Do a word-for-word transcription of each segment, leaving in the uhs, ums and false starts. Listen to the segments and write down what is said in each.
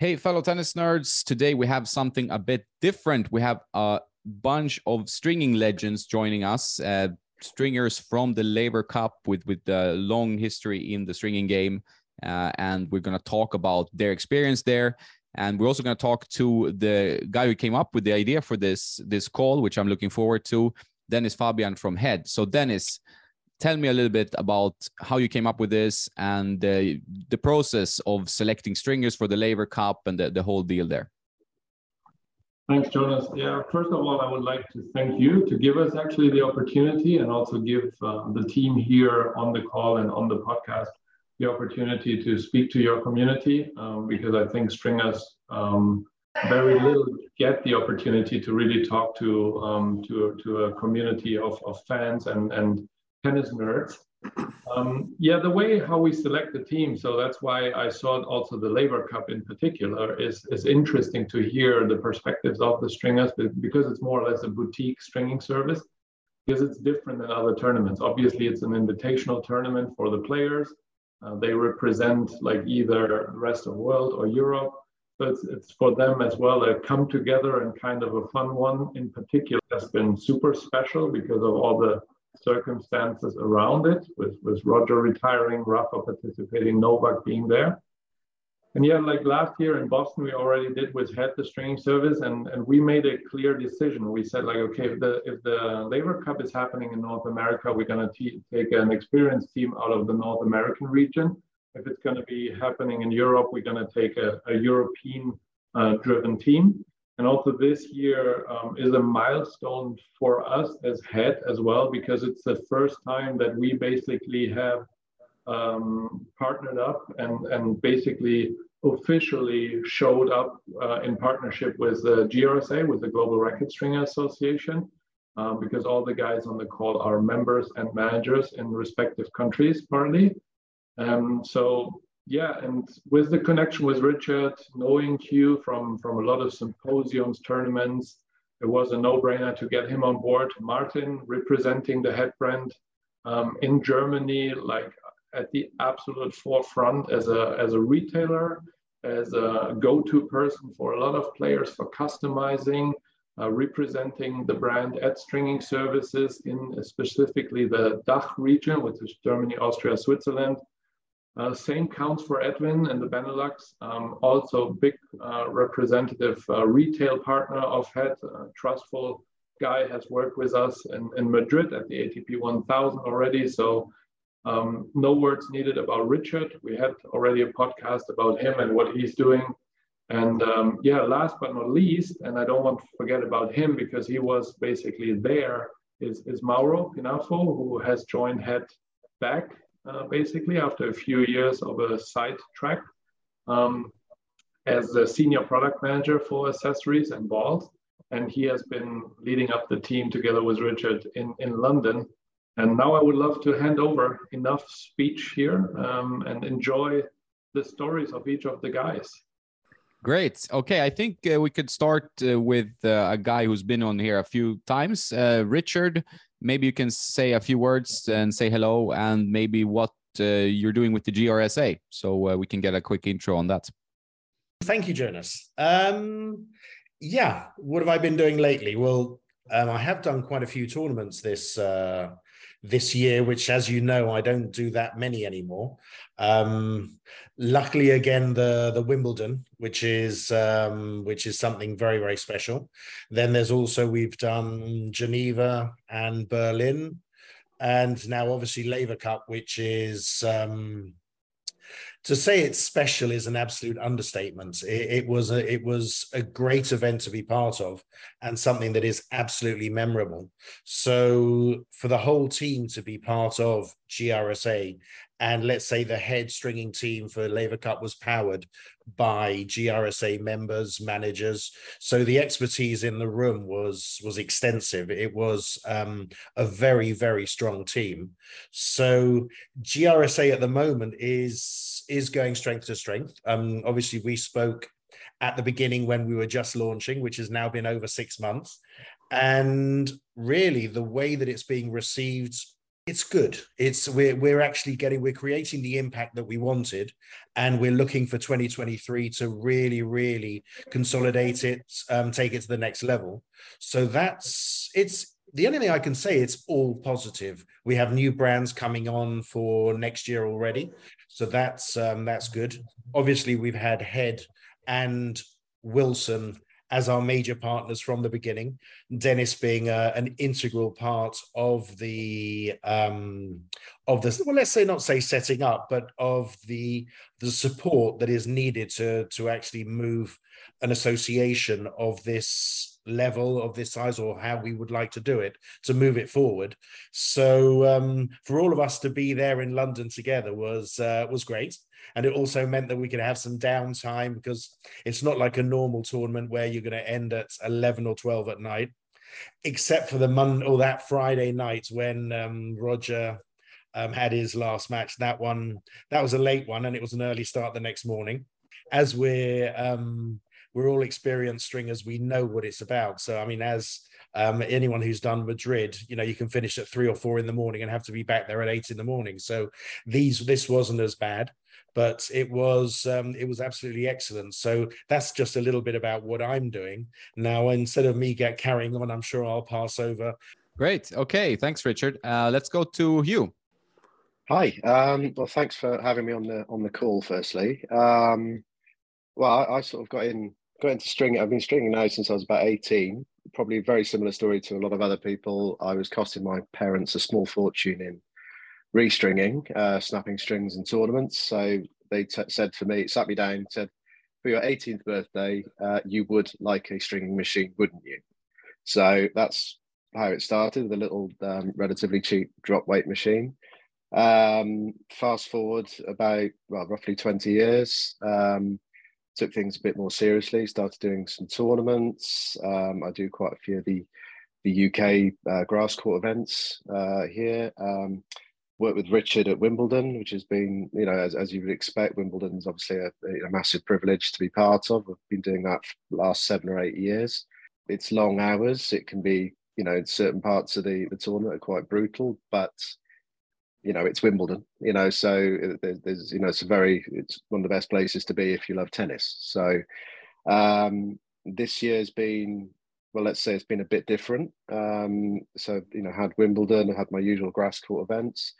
Hey, fellow tennis nerds. Today we have something a bit different. We have a bunch of stringing legends joining us, uh, stringers from the Laver Cup with, with a long history in the stringing game. Uh, and we're going to talk about their experience there. And we're also going to talk to the guy who came up with the idea for this, this call, which I'm looking forward to, Dennis Fabian from Head. So Dennis, tell me a little bit about how you came up with this and uh, the process of selecting stringers for the Laver Cup and the, the whole deal there. Thanks, Jonas. Yeah, first of all, I would like to thank you to give us actually the opportunity and also give uh, the team here on the call and on the podcast the opportunity to speak to your community um, because I think stringers um, very little get the opportunity to really talk to um, to, to a community of, of fans and and. Tennis nerds. Um, yeah, the way how we select the team, so that's why I saw also the Laver Cup in particular is, is interesting to hear the perspectives of the stringers because it's more or less a boutique stringing service because it's different than other tournaments. Obviously, it's an invitational tournament for the players. Uh, they represent like either the rest of the world or Europe. So it's, it's for them as well a come together and kind of a fun one in particular has been super special because of all the circumstances around it, with, with Roger retiring, Rafa participating, Novak being there. And yeah, like last year in Boston, we already did with Head the stringing service, and, and we made a clear decision. We said, like, okay, if the, if the Laver Cup is happening in North America, we're going to take an experienced team out of the North American region. If it's going to be happening in Europe, we're going to take a, a European-driven uh, team. And also this year um, is a milestone for us as Head as well, because it's the first time that we basically have um, partnered up and, and basically officially showed up uh, in partnership with the G R S A, with the Global Racket String Association, uh, because all the guys on the call are members and managers in respective countries partly. Um, so. Yeah, and with the connection with Richard, knowing Hugh from, from a lot of symposiums, tournaments, it was a no-brainer to get him on board. Martin representing the Head brand um, in Germany, like at the absolute forefront as a, as a retailer, as a go-to person for a lot of players for customizing, uh, representing the brand at stringing services in specifically the DACH region, which is Germany, Austria, Switzerland. Uh, same counts for Edwin and the Benelux, um, also big uh, representative uh, retail partner of Head, uh, trustful guy has worked with us in, in Madrid at the A T P one thousand already. So um, no words needed about Richard. We had already a podcast about him and what he's doing. And um, yeah, last but not least, and I don't want to forget about him because he was basically there, is, is Mauro Pinafo, who has joined Head back. Uh, basically after a few years of a side track um, as a senior product manager for accessories and balls. And he has been leading up the team together with Richard in, in London. And now I would love to hand over enough speech here um, and enjoy the stories of each of the guys. Great. Okay, I think uh, we could start uh, with uh, a guy who's been on here a few times, uh, Richard. Maybe you can say a few words and say hello and maybe what uh, you're doing with the G R S A. So uh, we can get a quick intro on that. Thank you, Jonas. Um, yeah, what have I been doing lately? Well, um, I have done quite a few tournaments this uh, this year, which, as you know, I don't do that many anymore. Um, luckily, again, the, the Wimbledon, which is um, which is something very, very special. Then there's also, we've done Geneva and Berlin. And now, obviously, Laver Cup, which is, um, to say it's special is an absolute understatement. It, it, was a, it was a great event to be part of and something that is absolutely memorable. So for the whole team to be part of G R S A, and let's say the Head stringing team for Laver Cup was powered by G R S A members, managers. So the expertise in the room was, was extensive. It was um, a very, very strong team. So G R S A at the moment is, is going strength to strength. Um, obviously, we spoke at the beginning when we were just launching, which has now been over six months. And really, the way that it's being received it's good. It's we're we're actually getting we're creating the impact that we wanted, and we're looking for twenty twenty-three to really really consolidate it, um, take it to the next level. So that's it's. The only thing I can say, it's all positive. We have new brands coming on for next year already. So that's um, that's good. Obviously, we've had Head and Wilson as our major partners from the beginning, Dennis being uh, an integral part of the, um, of the, well, let's say not say setting up, but of the the support that is needed to, to actually move an association of this level, of this size, or how we would like to do it, to move it forward. So um, for all of us to be there in London together was uh, was great. And it also meant that we could have some downtime, because it's not like a normal tournament where you're going to end at eleven or twelve at night, except for the Monday or that Friday night when um, Roger um, had his last match. That one, that was a late one, and it was an early start the next morning. As we're um, we're all experienced stringers, we know what it's about. So, I mean, as um, anyone who's done Madrid, you know, you can finish at three or four in the morning and have to be back there at eight in the morning. So these, this wasn't as bad, but it was, um, it was absolutely excellent. So that's just a little bit about what I'm doing now. Instead of me get carrying on, I'm sure I'll pass over. Great. Okay. Thanks, Richard. Uh, let's go to Hugh. Hi. Um, well, thanks for having me on the, on the call, firstly. Um, well, I, I sort of got in, Got into stringing. I've been stringing now since I was about eighteen. Probably a very similar story to a lot of other people. I was costing my parents a small fortune in restringing, uh, snapping strings in tournaments. So they t said for me, sat me down, said, "For your eighteenth birthday, uh, you would like a stringing machine, wouldn't you?" So that's how it started, with a little um, relatively cheap drop weight machine. Um, fast forward about well, roughly twenty years. Um, Took things a bit more seriously, started doing some tournaments. Um, I do quite a few of the, the U K uh, grass court events uh, here. Um, worked with Richard at Wimbledon, which has been, you know, as, as you would expect, Wimbledon's obviously a, a massive privilege to be part of. I've been doing that for the last seven or eight years. It's long hours. It can be, you know, certain parts of the, the tournament are quite brutal, but you know, it's Wimbledon, you know, so there's, you know, it's a very, it's one of the best places to be if you love tennis. So um, this year's been, well, let's say it's been a bit different. Um, so, you know, had Wimbledon, I had my usual grass court events.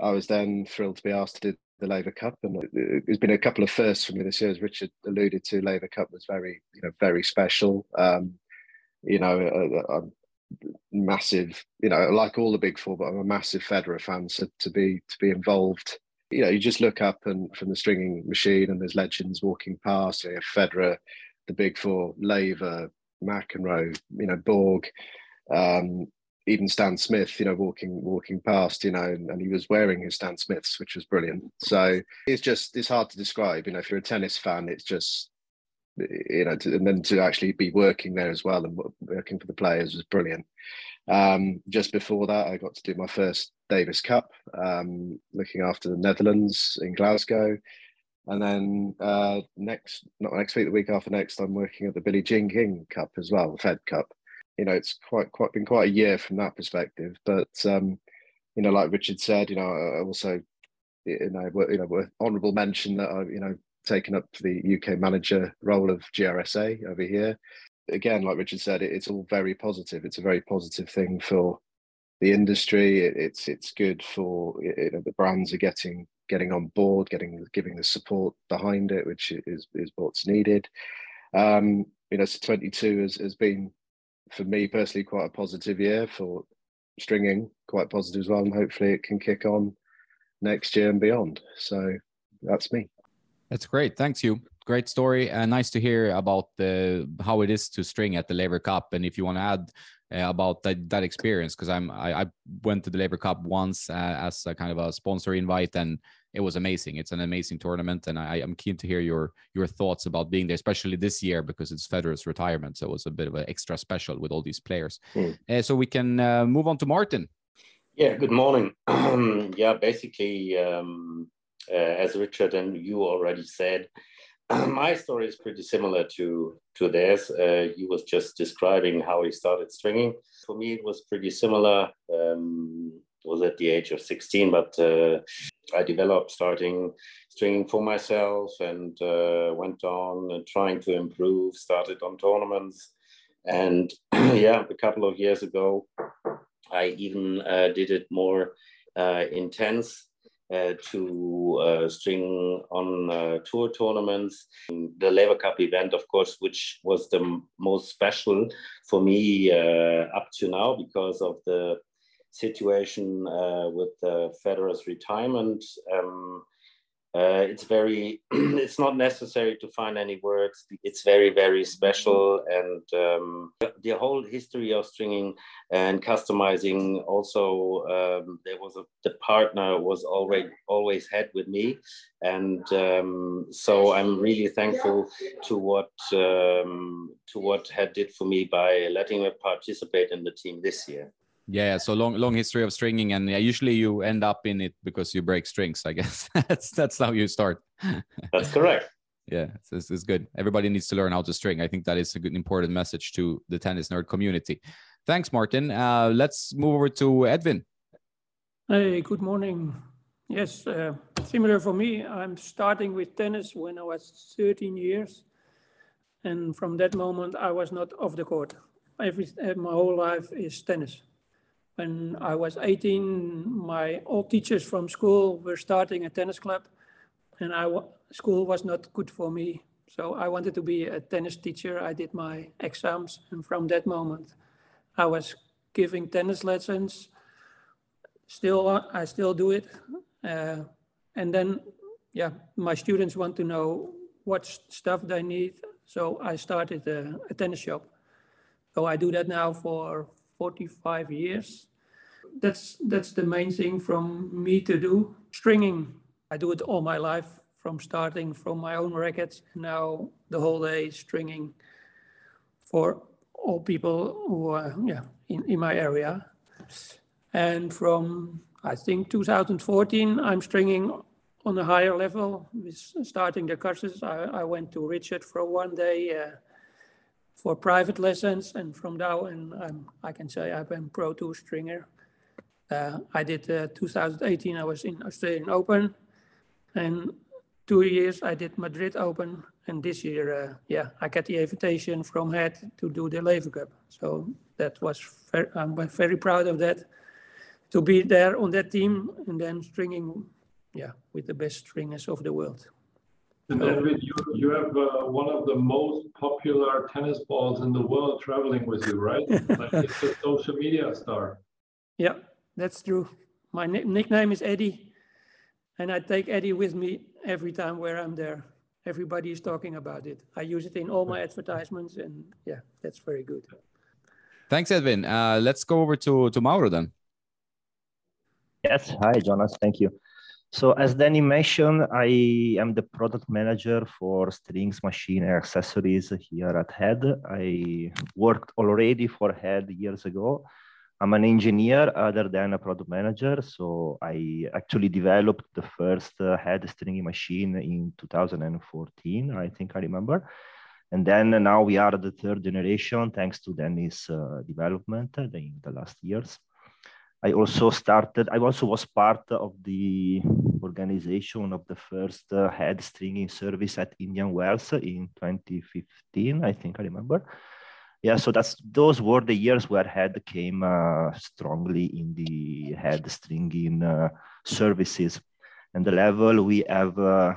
I was then thrilled to be asked to do the Laver Cup. And it's been a couple of firsts for me this year, as Richard alluded to. Laver Cup was very, you know, very special. Um, you know, I, I, massive, you know, like all the big four, but I'm a massive Federer fan, so to be to be involved, you know, you just look up and from the stringing machine and there's legends walking past, you know, Federer, the big four, Laver, McEnroe, you know, Borg, um, even Stan Smith, you know, walking walking past, you know, and, and he was wearing his Stan Smiths, which was brilliant. So it's just, it's hard to describe, you know, if you're a tennis fan, it's just, you know, to, and then to actually be working there as well and working for the players was brilliant. Um, just before that, I got to do my first Davis Cup, um, looking after the Netherlands in Glasgow. And then uh, next, not next week, the week after next, I'm working at the Billie Jean King Cup as well, the Fed Cup. You know, it's quite, quite been quite a year from that perspective. But, um, you know, like Richard said, you know, I also, you know, you know, honourable mention that I, you know, taken up the U K manager role of G R S A over here. Again, like Richard said, it, it's all very positive. It's a very positive thing for the industry. It, it's it's good for, you know, the brands are getting getting on board, getting giving the support behind it, which is is what's needed. Um, you know, so twenty-two has, has been for me personally quite a positive year for stringing, quite positive as well, and hopefully it can kick on next year and beyond. So that's me. That's great. Thanks, Hugh. Great story. And uh, nice to hear about uh, how it is to string at the Laver Cup. And if you want to add uh, about that, that experience, because I'm I, I went to the Laver Cup once uh, as a kind of a sponsor invite, and it was amazing. It's an amazing tournament, and I am keen to hear your your thoughts about being there, especially this year because it's Federer's retirement, so it was a bit of an extra special with all these players. Mm. Uh, so we can uh, move on to Martin. Yeah. Good morning. yeah. Basically. Um... Uh, as Richard and you already said, my story is pretty similar to, to theirs. Uh, he was just describing how he started stringing. For me, it was pretty similar. Um, was at the age of sixteen, but uh, I developed starting stringing for myself and uh, went on and trying to improve, started on tournaments. And yeah, a couple of years ago, I even uh, did it more uh, intense uh, to uh, string on uh, tour tournaments. The Laver Cup event, of course, which was the m- most special for me uh, up to now because of the situation uh, with uh, Federer's retirement. Um, Uh, it's very, it's not necessary to find any words. It's very, very special. And um, the whole history of stringing and customizing also, um, there was a, the partner was already always Head with me. And um, so I'm really thankful to what, um, to what Head did for me by letting me participate in the team this year. Yeah, so long, long history of stringing, and yeah, usually you end up in it because you break strings. I guess that's that's how you start. That's correct. Yeah, this is good. Everybody needs to learn how to string. I think that is a good, important message to the tennis nerd community. Thanks, Martin. Uh, let's move over to Edwin. Hey, good morning. Yes, uh, similar for me. I'm starting with tennis when I was thirteen years, and from that moment I was not off the court. Every my whole life is tennis. When I was eighteen, my old teachers from school were starting a tennis club, and I w- school was not good for me. So I wanted to be a tennis teacher. I did my exams, and from that moment, I was giving tennis lessons. Still, I still do it. Uh, and then, yeah, my students want to know what stuff they need. So I started a, a tennis shop. So I do that now for forty-five years. That's that's the main thing from me to do. Stringing, I do it all my life, from starting from my own rackets, now the whole day stringing for all people who are yeah, in, in my area. And from, I think, two thousand fourteen, I'm stringing on a higher level with starting the courses. I, I went to Richard for one day, uh, for private lessons, and from now on, um, I can say I've been Pro Tour stringer. Uh, I did uh, two thousand eighteen, I was in Australian Open, and two years I did Madrid Open, and this year, uh, yeah, I got the invitation from Head to do the Laver Cup. So that was, very, I'm very proud of that, to be there on that team, and then stringing, yeah, with the best stringers of the world. And Edwin, you, you have uh, one of the most popular tennis balls in the world traveling with you, right? Like, it's a social media star. Yeah, that's true. My ni- nickname is Eddie, and I take Eddie with me every time where I'm there. Everybody is talking about it. I use it in all my advertisements, and yeah, that's very good. Thanks, Edwin. Uh, let's go over to, to Mauro then. Yes, hi, Jonas. Thank you. So as Danny mentioned, I am the product manager for strings, machine, and accessories here at Head. I worked already for Head years ago. I'm an engineer other than a product manager. So I actually developed the first uh, Head stringing machine in two thousand fourteen, I think I remember. And then uh, now we are the third generation, thanks to Danny's uh, development in the last years. I also started, I also was part of the organization of the first uh, Head stringing service at Indian Wells in twenty fifteen, I think I remember. Yeah, so that's those were the years where Head came uh, strongly in the Head stringing uh, services. And the level we have uh,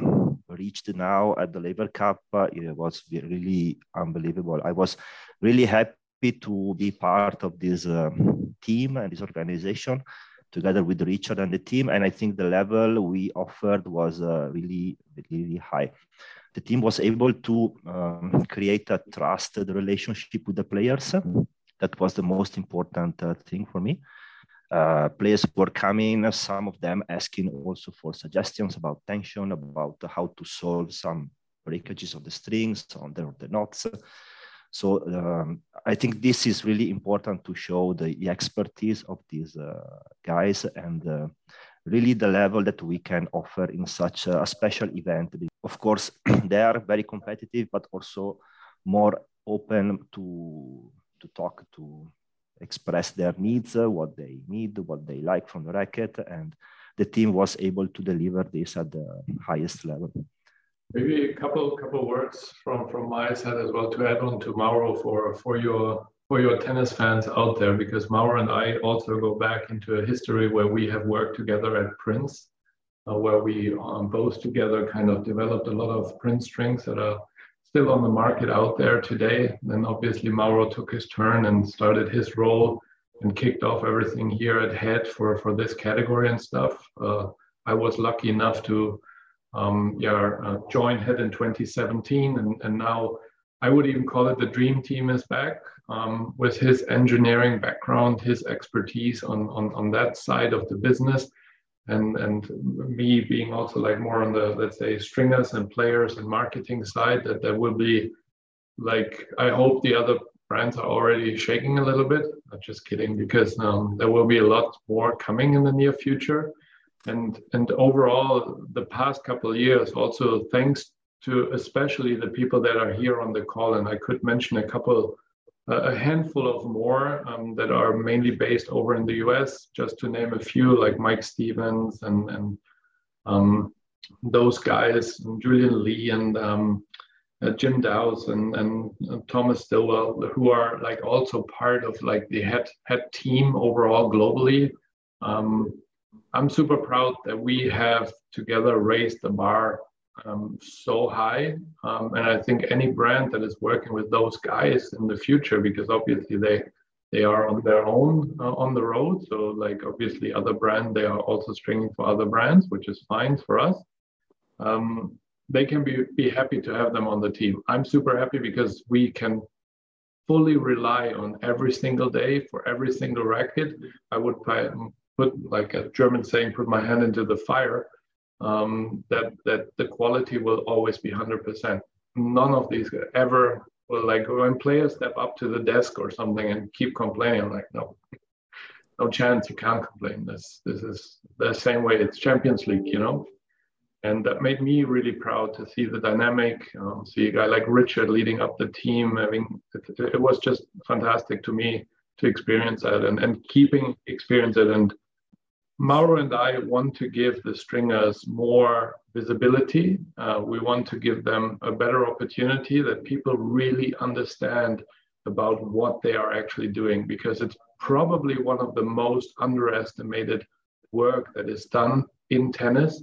reached now at the Laver Cup, uh, it was really unbelievable. I was really happy to be part of this um, team and this organization together with Richard and the team. And I think the level we offered was uh, really, really high. The team was able to um, create a trusted relationship with the players. That was the most important uh, thing for me. Uh, players were coming, some of them asking also for suggestions about tension, about how to solve some breakages of the strings, on the, the knots. So um, I think this is really important to show the, the expertise of these uh, guys and uh, really the level that we can offer in such a special event. Of course, they are very competitive, but also more open to to talk to express their needs, uh, what they need, what they like from the racket, and the team was able to deliver this at the highest level. Maybe a couple couple words from from my side as well to add on to Mauro for for your for your tennis fans out there, because Mauro and I also go back into a history where we have worked together at Prince, uh, where we um, both together kind of developed a lot of Prince strings that are still on the market out there today. Then obviously Mauro took his turn and started his role and kicked off everything here at Head for for this category and stuff. Uh, I was lucky enough to um, yeah uh, join Head in twenty seventeen, and and now I would even call it the dream team is back. Um, with his engineering background, his expertise on, on, on that side of the business, and, and me being also like more on the, let's say, stringers and players and marketing side, that there will be, like, I hope the other brands are already shaking a little bit. I'm just kidding, because um, there will be a lot more coming in the near future. And, and overall, the past couple of years, also thanks to especially the people that are here on the call, and I could mention a couple a handful of more um, that are mainly based over in the U S, just to name a few, like Mike Stevens and, and um, those guys, and Julian Lee and um, uh, Jim Dowse and, and uh, Thomas Stilwell, who are like also part of like the head, head team overall globally. Um, I'm super proud that we have together raised the bar Um, so high, um, and I think any brand that is working with those guys in the future, because obviously they they are on their own uh, on the road, so like obviously other brands, they are also stringing for other brands, which is fine for us. Um, they can be, be happy to have them on the team. I'm super happy because we can fully rely on every single day for every single racket. I would put, like a German saying, put my hand into the fire. Um, that that the quality will always be one hundred percent. None of these ever will, like when players step up to the desk or something and keep complaining, I'm like, no, no chance, you can't complain. This this is the same way. It's Champions League, you know? And that made me really proud to see the dynamic, um, see a guy like Richard leading up the team. I mean, it, it was just fantastic to me to experience that and, and keeping experience it. And Mauro and I want to give the stringers more visibility. Uh, we want to give them a better opportunity that people really understand about what they are actually doing, because it's probably one of the most underestimated work that is done in tennis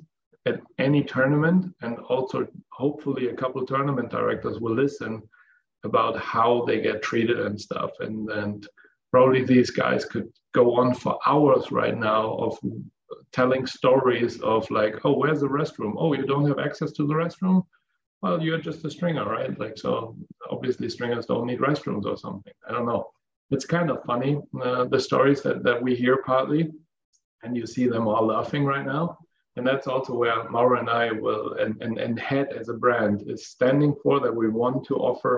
at any tournament. And also hopefully a couple of tournament directors will listen about how they get treated and stuff. And then probably these guys could go on for hours right now of telling stories of like, oh, where's the restroom? Oh, you don't have access to the restroom? Well, you're just a stringer, right? Like, so obviously stringers don't need restrooms or something. I don't know. It's kind of funny, uh, the stories that, that we hear partly, and you see them all laughing right now. And that's also where Mauro and I will, and, and, and Head as a brand is standing for, that we want to offer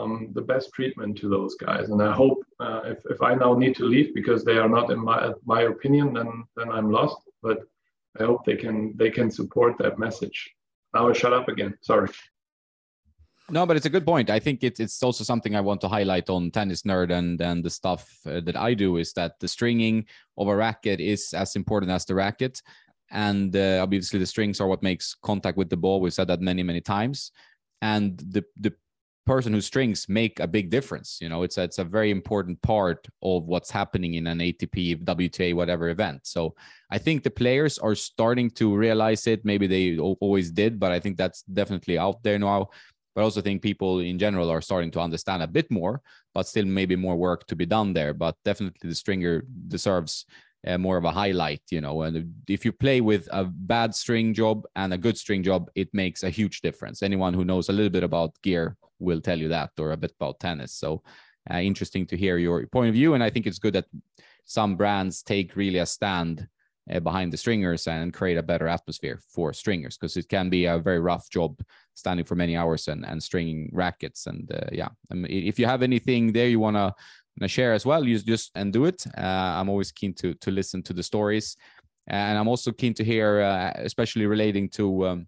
Um, the best treatment to those guys. And I hope uh, if, if I now need to leave because they are not in my my opinion, then then I'm lost, but I hope they can they can support that message. Now I shut up again, sorry. No, but it's a good point. I think it, it's also something I want to highlight on Tennis Nerd and, and the stuff uh, that I do, is that the stringing of a racket is as important as the racket. And uh, obviously the strings are what makes contact with the ball. We've said that many, many times. And the the person who strings make a big difference. You know, it's a, it's a very important part of what's happening in an A T P, W T A, whatever event. So I think the players are starting to realize it. Maybe they always did, but I think that's definitely out there now. But I also think people in general are starting to understand a bit more, but still maybe more work to be done there. But definitely the stringer deserves uh, more of a highlight, you know. And if you play with a bad string job and a good string job, it makes a huge difference. Anyone who knows a little bit about gear will tell you that, or a bit about tennis. So uh, interesting to hear your point of view. And I think it's good that some brands take really a stand uh, behind the stringers and create a better atmosphere for stringers, because it can be a very rough job standing for many hours and, and stringing rackets. And uh, yeah, I mean, if you have anything there you want to share as well, you just and do it. Uh, I'm always keen to, to listen to the stories. And I'm also keen to hear, uh, especially relating to, um,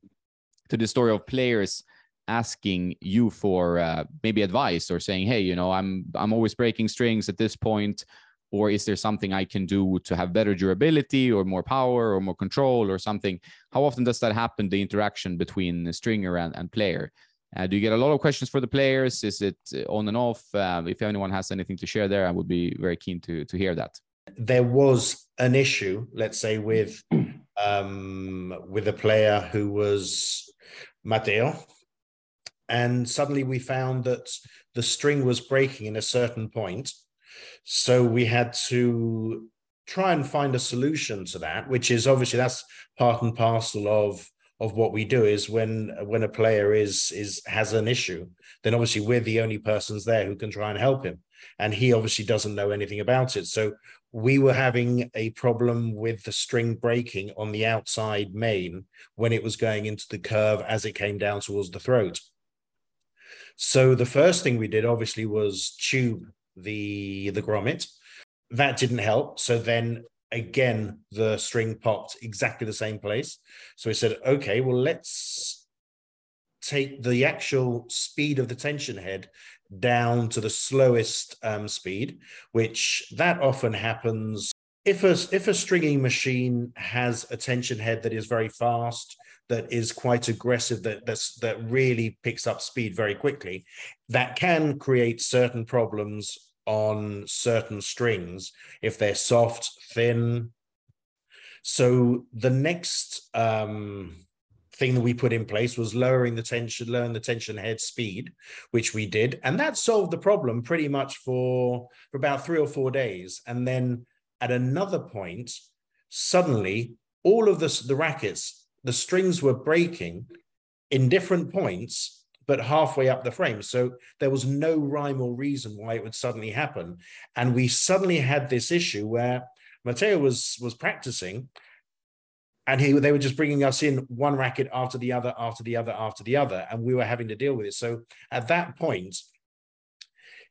to the story of players asking you for uh, maybe advice, or saying, hey, you know, I'm I'm always breaking strings at this point, or is there something I can do to have better durability or more power or more control or something? How often does that happen, the interaction between the stringer and, and player? Uh, do you get a lot of questions for the players? Is it on and off? Uh, if anyone has anything to share there, I would be very keen to, to hear that. There was an issue, let's say, with um, with a player who was Mateo. And suddenly we found that the string was breaking in a certain point. So we had to try and find a solution to that, which is obviously that's part and parcel of of what we do. Is when when a player is is has an issue, then obviously we're the only persons there who can try and help him, and he obviously doesn't know anything about it. So we were having a problem with the string breaking on the outside main when it was going into the curve as it came down towards the throat. So the first thing we did obviously was tube the the grommet. That didn't help, so then again the string popped exactly the same place. So we said, okay, well, let's take the actual speed of the tension head down to the slowest um, speed, which that often happens if a if a stringing machine has a tension head that is very fast, that is quite aggressive, that that's, that really picks up speed very quickly. That can create certain problems on certain strings if they're soft, thin. So the next um, thing that we put in place was lowering the tension, lowering the tension head speed, which we did, and that solved the problem pretty much for for about three or four days. And then at another point, suddenly all of the the rackets, the strings were breaking in different points, but halfway up the frame. So there was no rhyme or reason why it would suddenly happen. And we suddenly had this issue where Mateo was, was practicing, and he, they were just bringing us in one racket after the other, after the other, after the other, and we were having to deal with it. So at that point,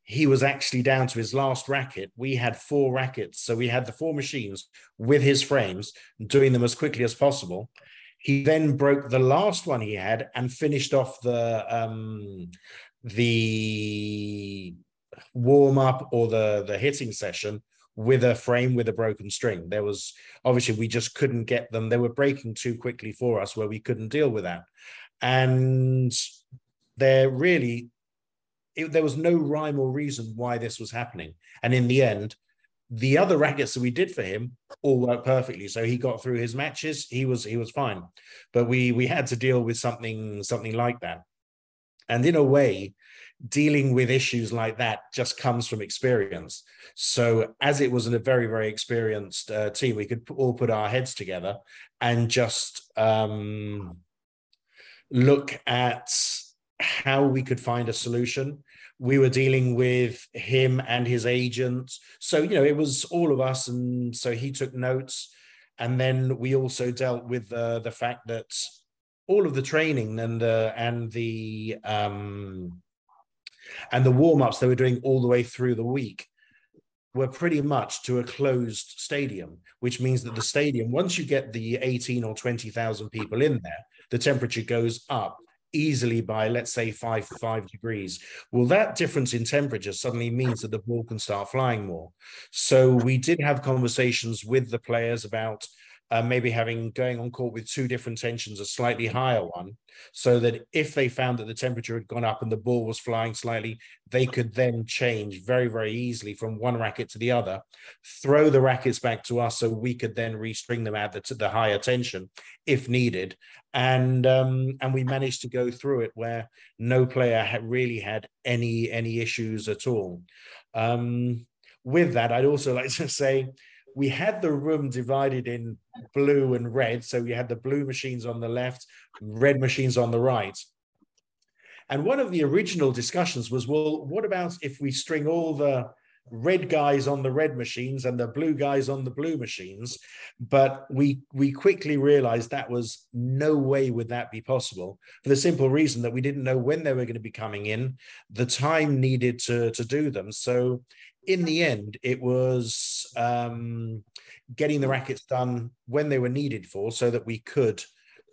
he was actually down to his last racket. We had four rackets. So we had the four machines with his frames, doing them as quickly as possible. He then broke the last one he had and finished off the um, the warm up or the the hitting session with a frame with a broken string. There was obviously, we just couldn't get them. They were breaking too quickly for us, where we couldn't deal with that. And there really it, there was no rhyme or reason why this was happening. And in the end, the other rackets that we did for him all worked perfectly. So he got through his matches. He was he was fine. But we we had to deal with something something like that. And in a way, dealing with issues like that just comes from experience. So as it was in a very, very experienced uh, team, we could all put our heads together and just um, look at how we could find a solution. We were dealing with him and his agent. So, you know, it was all of us. And so he took notes. And then we also dealt with uh, the fact that all of the training and the, and the, um, and the warm-ups they were doing all the way through the week were pretty much to a closed stadium, which means that the stadium, once you get the eighteen or twenty thousand people in there, the temperature goes up easily by, let's say, five five degrees. Well, that difference in temperature suddenly means that the ball can start flying more. So we did have conversations with the players about uh, maybe having going on court with two different tensions, a slightly higher one, so that if they found that the temperature had gone up and the ball was flying slightly, they could then change very, very easily from one racket to the other, throw the rackets back to us so we could then restring them at the, to the higher tension if needed. And um, and we managed to go through it where no player had really had any any issues at all. Um, with that, I'd also like to say we had the room divided in blue and red. So we had the blue machines on the left, red machines on the right. And one of the original discussions was, well, what about if we string all the red guys on the red machines and the blue guys on the blue machines? But we we quickly realized that was no way would that be possible, for the simple reason that we didn't know when they were going to be coming in, the time needed to to do them. So in the end, it was um, getting the rackets done when they were needed for, so that we could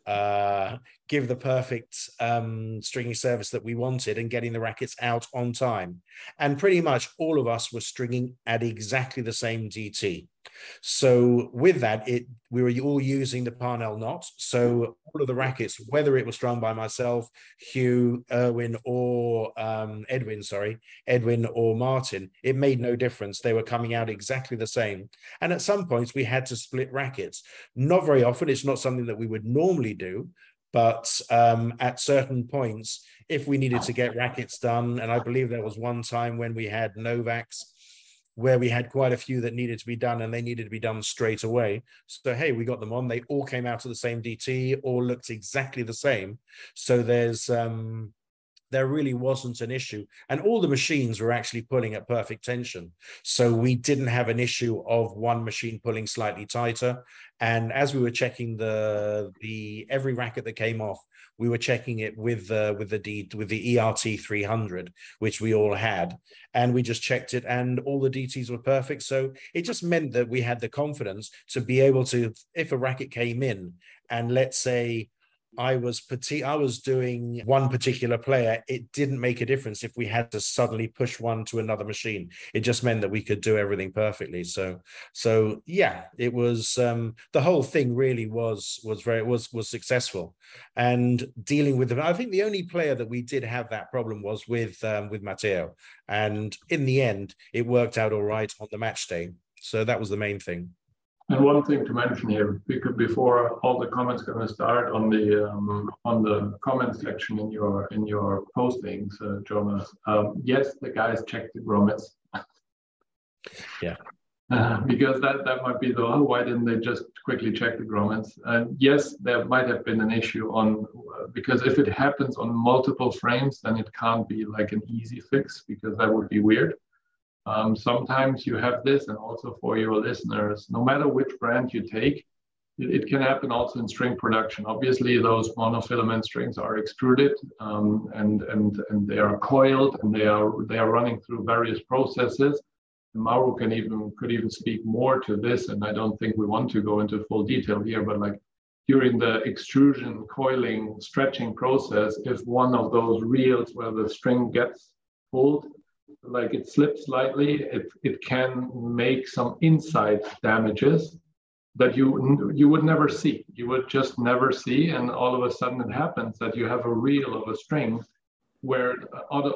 uh, give the perfect um, stringy service that we wanted and getting the rackets out on time. And pretty much all of us were stringing at exactly the same D T. So with that, it we were all using the Parnell knot. So all of the rackets, whether it was strung by myself, Hugh, Erwin, or um, Edwin, sorry, Edwin or Martin, it made no difference. They were coming out exactly the same. And at some points, we had to split rackets. Not very often. It's not something that we would normally do. But um, at certain points, if we needed to get rackets done, and I believe there was one time when we had Novaks, where we had quite a few that needed to be done and they needed to be done straight away. So, hey, we got them on. They all came out of the same D T, all looked exactly the same. So there's um, there really wasn't an issue. And all the machines were actually pulling at perfect tension. So we didn't have an issue of one machine pulling slightly tighter. And as we were checking the the every racket that came off, we were checking it with uh, with the D, with the E R T three hundred, which we all had, and we just checked it, and all the D Ts were perfect. So it just meant that we had the confidence to be able to, if a racket came in, and let's say I was petit, I was doing one particular player, it didn't make a difference if we had to suddenly push one to another machine. It just meant that we could do everything perfectly. So, so yeah, it was um, the whole thing really was was very was was successful. And dealing with them, I think the only player that we did have that problem was with um, with Mateo, and in the end, it worked out all right on the match day. So that was the main thing. And one thing to mention here, because before all the comments going to start on the um, on the comment section in your in your postings, uh, Jonas. Um, yes, the guys checked the grommets. Yeah. Uh, because that that might be the oh, why didn't they just quickly check the grommets? And yes, there might have been an issue on uh, because if it happens on multiple frames, then it can't be like an easy fix because that would be weird. Um, sometimes you have this, and also for your listeners, no matter which brand you take, it, it can happen also in string production. Obviously, those monofilament strings are extruded, um, and and and they are coiled, and they are they are running through various processes. And Mauro can even could even speak more to this, and I don't think we want to go into full detail here, but like during the extrusion, coiling, stretching process, if one of those reels where the string gets pulled, like it slips slightly, it it can make some inside damages that you you would never see. You would just never see, and all of a sudden it happens that you have a reel of a string where all, the,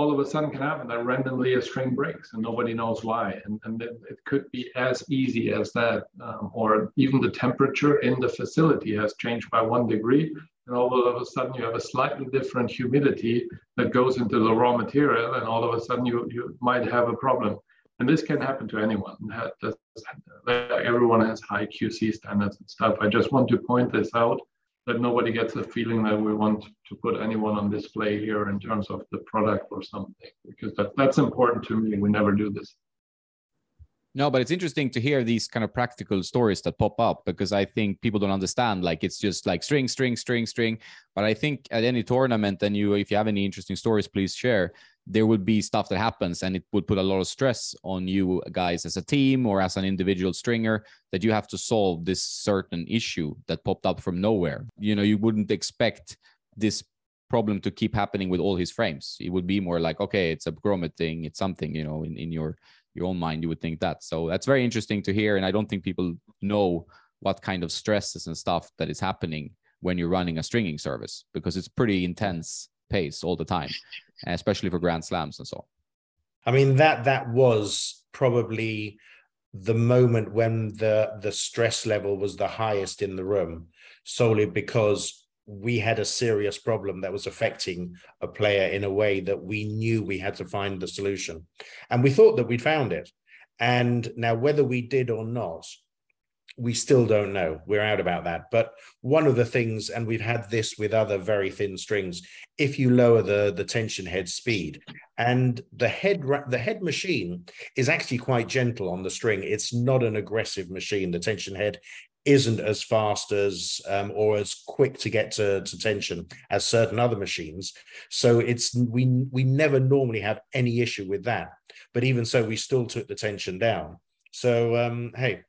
all of a sudden can happen that randomly a string breaks and nobody knows why. And, and it, it could be as easy as that, um, or even the temperature in the facility has changed by one degree. And all of a sudden, you have a slightly different humidity that goes into the raw material, and all of a sudden, you, you might have a problem. And this can happen to anyone. Everyone has high Q C standards and stuff. I just want to point this out, that nobody gets the feeling that we want to put anyone on display here in terms of the product or something, because that, that's important to me. We never do this. No, but it's interesting to hear these kind of practical stories that pop up, because I think people don't understand, like it's just like string, string, string, string. But I think at any tournament, and you, if you have any interesting stories, please share, there will be stuff that happens, and it would put a lot of stress on you guys as a team or as an individual stringer, that you have to solve this certain issue that popped up from nowhere. You know, you wouldn't expect this problem to keep happening with all his frames. It would be more like, okay, it's a grommet thing, it's something, you know, in, in your... your own mind, you would think that. So that's very interesting to hear, and I don't think people know what kind of stresses and stuff that is happening when you're running a stringing service, because it's pretty intense pace all the time, especially for Grand Slams and so on. I mean, that that was probably the moment when the the stress level was the highest in the room, solely because we had a serious problem that was affecting a player in a way that we knew we had to find the solution. And we thought that we'd found it. And now whether we did or not, we still don't know. We're out about that. But one of the things, and we've had this with other very thin strings, if you lower the, the tension head speed, and the head the head machine is actually quite gentle on the string. It's not an aggressive machine. The tension head isn't as fast as um, or as quick to get to, to tension as certain other machines. So it's we we never normally have any issue with that. But even so, we still took the tension down. So, um, hey,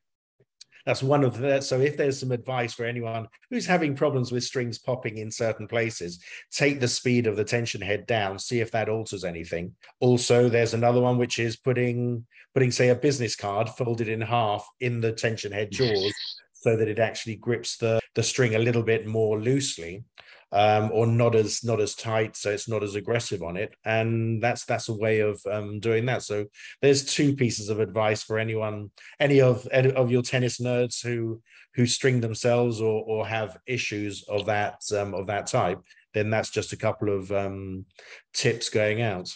that's one of the, so if there's some advice for anyone who's having problems with strings popping in certain places, take the speed of the tension head down, see if that alters anything. Also, there's another one, which is putting, putting say, a business card folded in half in the tension head jaws so that it actually grips the, the string a little bit more loosely. Um, or not as not as tight, so it's not as aggressive on it, and that's that's a way of um, doing that. So there's two pieces of advice for anyone, any of of your tennis nerds who who string themselves or or have issues of that um, of that type. Then that's just a couple of um, tips going out.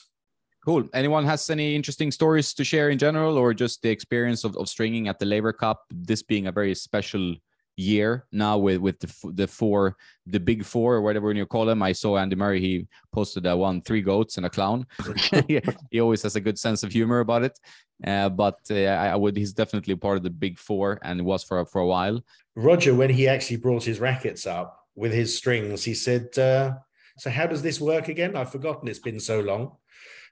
Cool. Anyone has any interesting stories to share in general, or just the experience of, of stringing at the Laver Cup? This being a very special year now with with the, the four the big four or whatever you call them. I saw Andy Murray, he posted that one, three goats and a clown. He always has a good sense of humor about it, uh, but uh, I would he's definitely part of the big four and was for for a while. Roger, when he actually brought his rackets up with his strings, he said, uh, so how does this work again? I've forgotten, it's been so long.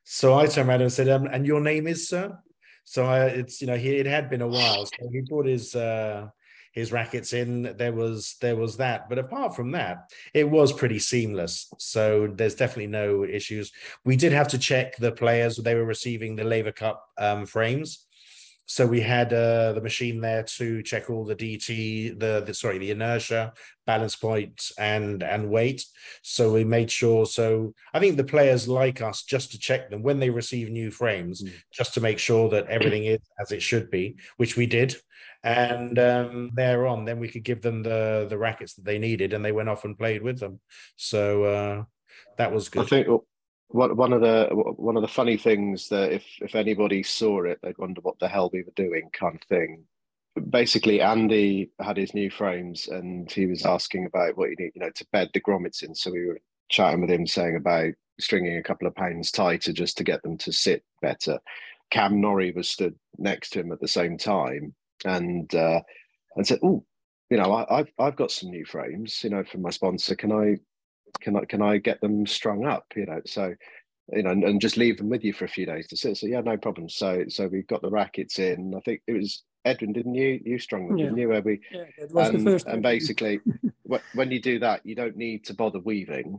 So I turned around and said, um, and your name is, sir? So I, it's, you know, he, it had been a while, so he brought his uh his rackets in. There was there was that, but apart from that, it was pretty seamless. So there's definitely no issues. We did have to check the players; they were receiving the Laver Cup um, frames, so we had uh, the machine there to check all the D T, the, the sorry, the inertia, balance point, and and weight. So we made sure. So I think the players like us just to check them when they receive new frames, mm. just to make sure that everything is as it should be, which we did. And um, thereon, then we could give them the the rackets that they needed, and they went off and played with them. So uh, that was good. I think one of the one of the funny things that if if anybody saw it, they'd wonder what the hell we were doing, kind of thing. Basically, Andy had his new frames, and he was asking about what you need, you know, to bed the grommets in. So we were chatting with him, saying about stringing a couple of pounds tighter just to get them to sit better. Cam Norrie was stood next to him at the same time. And uh, and said, oh, you know, I, I've I've got some new frames, you know, from my sponsor. Can I, can I, can I get them strung up? You know, so, you know, and, and just leave them with you for a few days to sit. So yeah, no problem. So so we got the rackets in. I think it was Edwin, didn't you? You strung them, yeah. didn't you? Abby? Yeah, it was and, the first. And basically, when you do that, you don't need to bother weaving.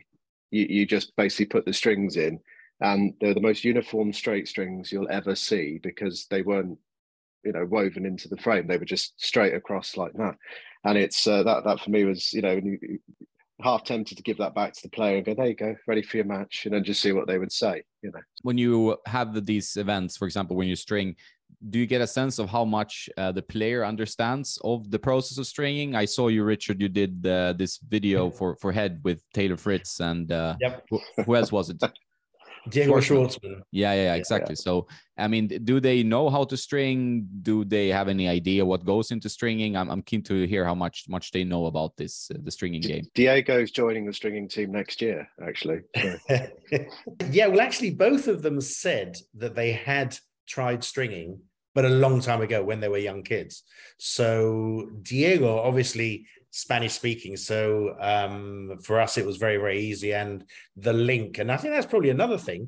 You you just basically put the strings in, and they're the most uniform straight strings you'll ever see because they weren't, you know, woven into the frame. They were just straight across like that. And it's uh, that that for me was, you know, half tempted to give that back to the player and go, there you go, ready for your match, and then just see what they would say. You know, when you have the, these events, for example, when you string, do you get a sense of how much uh, the player understands of the process of stringing? I saw you, Richard, you did uh, this video for for Head with Taylor Fritz and uh, yep. who, who else was it? Diego Schwartzman. Yeah, yeah, exactly. Yeah, yeah. So, I mean, do they know how to string? Do they have any idea what goes into stringing? I'm, I'm keen to hear how much much they know about this, uh, the stringing game. Diego's joining the stringing team next year, actually. So. Yeah, well, actually, both of them said that they had tried stringing, but a long time ago when they were young kids. So Diego, obviously Spanish speaking. So um, for us, it was very, very easy. And the link, and I think that's probably another thing.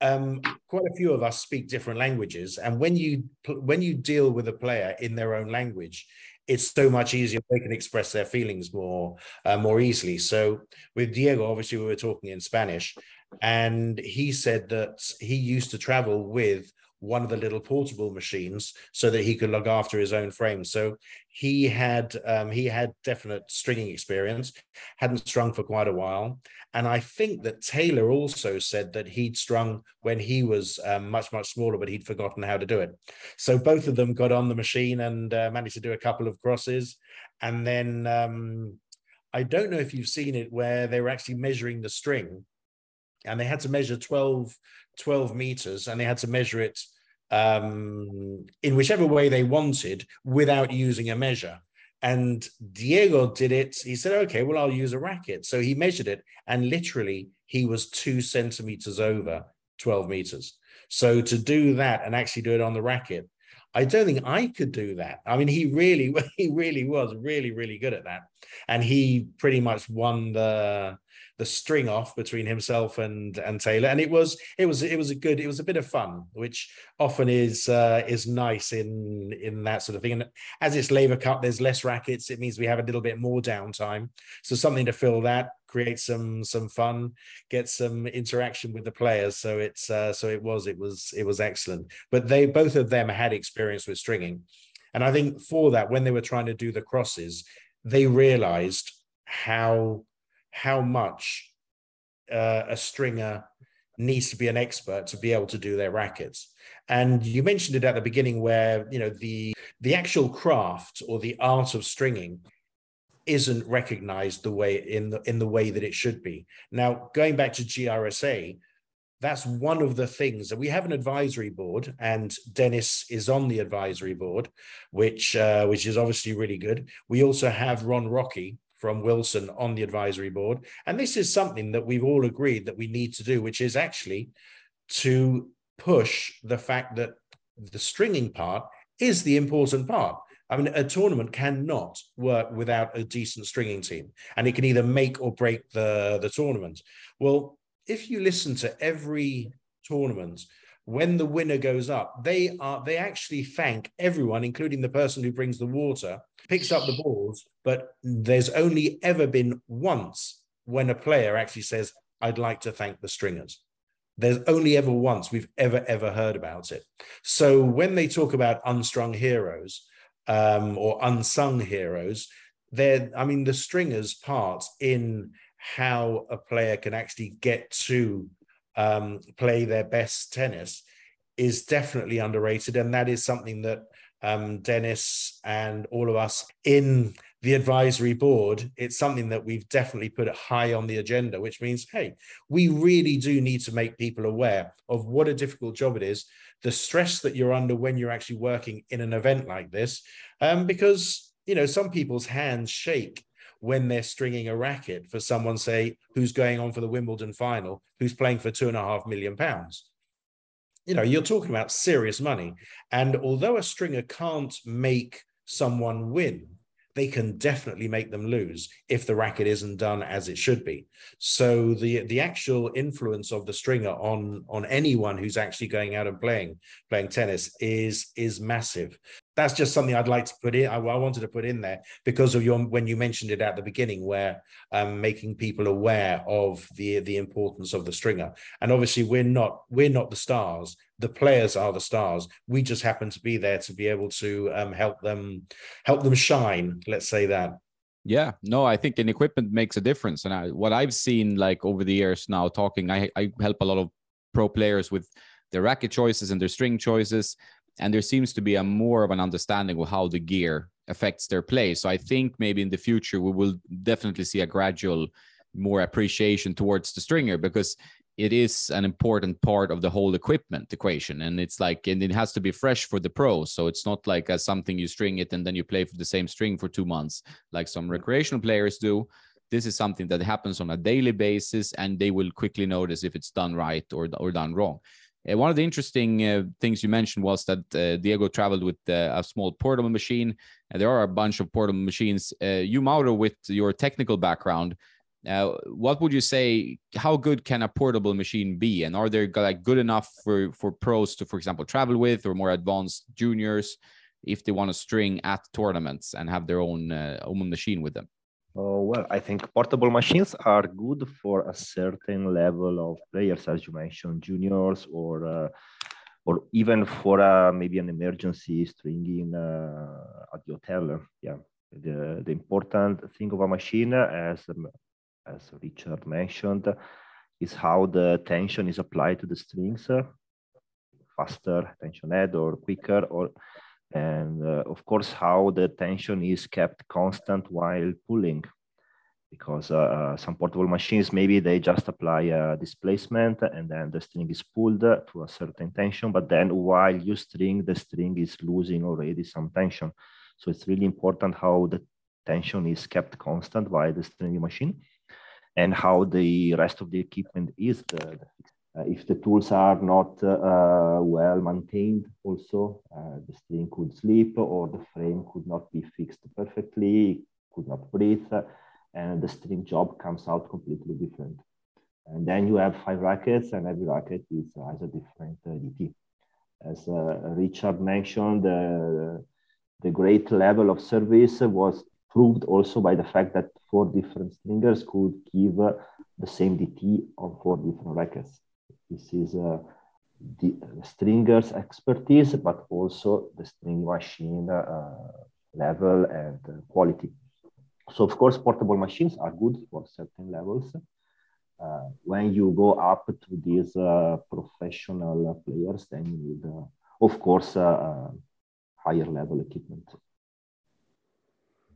Um, quite a few of us speak different languages. And when you, when you deal with a player in their own language, it's so much easier. They can express their feelings more, uh, more easily. So with Diego, obviously we were talking in Spanish, and he said that he used to travel with one of the little portable machines so that he could look after his own frame. So he had um, he had definite stringing experience, hadn't strung for quite a while. And I think that Taylor also said that he'd strung when he was um, much, much smaller, but he'd forgotten how to do it. So both of them got on the machine and uh, managed to do a couple of crosses. And then um, I don't know if you've seen it, where they were actually measuring the string, and they had to measure twelve, twelve meters, and they had to measure it um, in whichever way they wanted without using a measure. And Diego did it. He said, okay, well, I'll use a racket. So he measured it, and literally he was two centimeters over twelve meters. So to do that and actually do it on the racket, I don't think I could do that. I mean, he really, he really was really, really good at that. And he pretty much won the the string off between himself and and Taylor, and it was it was it was a good it was a bit of fun, which often is uh, is nice in in that sort of thing. And as it's Laver Cup, there's less rackets. It means we have a little bit more downtime, so something to fill that, create some some fun, get some interaction with the players. So it's uh, so it was it was it was excellent. But they both of them had experience with stringing, and I think for that, when they were trying to do the crosses, they realized how how much uh, a stringer needs to be an expert to be able to do their rackets. And you mentioned it at the beginning, where, you know, the the actual craft or the art of stringing isn't recognized the way in the in the way that it should be. Now, going back to G R S A, that's one of the things that we have an advisory board, and Dennis is on the advisory board, which uh, which is obviously really good. We also have Ron Rocky from Wilson on the advisory board. And this is something that we've all agreed that we need to do, which is actually to push the fact that the stringing part is the important part. I mean, a tournament cannot work without a decent stringing team, and it can either make or break the, the tournament. Well, if you listen to every tournament, when the winner goes up, they are they actually thank everyone, including the person who brings the water, picks up the balls, but there's only ever been once when a player actually says, I'd like to thank the stringers. There's only ever once we've ever, ever heard about it. So when they talk about unstrung heroes um, or unsung heroes, they're, I mean, the stringers part in how a player can actually get to Um, play their best tennis is definitely underrated. And that is something that um, Dennis and all of us in the advisory board, it's something that we've definitely put high on the agenda, which means, hey, we really do need to make people aware of what a difficult job it is, the stress that you're under when you're actually working in an event like this, um, because, you know, some people's hands shake when they're stringing a racket for someone, say, who's going on for the Wimbledon final, who's playing for two and a half million pounds. You know, you're talking about serious money. And although a stringer can't make someone win, they can definitely make them lose if the racket isn't done as it should be. So the the actual influence of the stringer on, on anyone who's actually going out and playing, playing tennis is, is massive. That's just something I'd like to put in. I, I wanted to put in there because of your, when you mentioned it at the beginning, where um, making people aware of the the importance of the stringer. And obviously, we're not we're not the stars. The players are the stars. We just happen to be there to be able to um, help them help them shine. Let's say that. Yeah, no, I think an equipment makes a difference. And I, what I've seen, like, over the years now, talking, I, I help a lot of pro players with their racket choices and their string choices. And there seems to be a more of an understanding of how the gear affects their play. So I think maybe in the future, we will definitely see a gradual more appreciation towards the stringer, because it is an important part of the whole equipment equation. And it's like, and it has to be fresh for the pros. So it's not like a, something you string it and then you play for the same string for two months, like some recreational players do. This is something that happens on a daily basis, and they will quickly notice if it's done right or, or done wrong. One of the interesting uh, things you mentioned was that uh, Diego traveled with uh, a small portable machine. And there are a bunch of portable machines. Uh, you, Mauro, with your technical background, uh, what would you say, how good can a portable machine be? And are they, like, good enough for, for pros to, for example, travel with, or more advanced juniors if they want to string at tournaments and have their own, uh, own machine with them? Oh, well, I think portable machines are good for a certain level of players, as you mentioned, juniors, or uh, or even for uh, maybe an emergency stringing uh, at the hotel. Yeah, the the important thing of a machine, as as Richard mentioned, is how the tension is applied to the strings, uh, faster tension head or quicker, or. And uh, of course, how the tension is kept constant while pulling, because uh, some portable machines, maybe they just apply a displacement and then the string is pulled to a certain tension, but then while you string, the string is losing already some tension. So it's really important how the tension is kept constant by the stringing machine, and how the rest of the equipment is the, Uh, if the tools are not uh, well maintained also, uh, the string could slip, or the frame could not be fixed perfectly, could not breathe. and the string job comes out completely different. And then you have five rackets, and every racket is, uh, has a different uh, D T. As uh, Richard mentioned, uh, the great level of service was proved also by the fact that four different stringers could give uh, the same D T on four different rackets. This is uh, the stringer's expertise, but also the string machine uh, level and uh, quality. So, of course, portable machines are good for certain levels. Uh, when you go up to these uh, professional players, then you need, uh, of course, uh, uh, higher level equipment.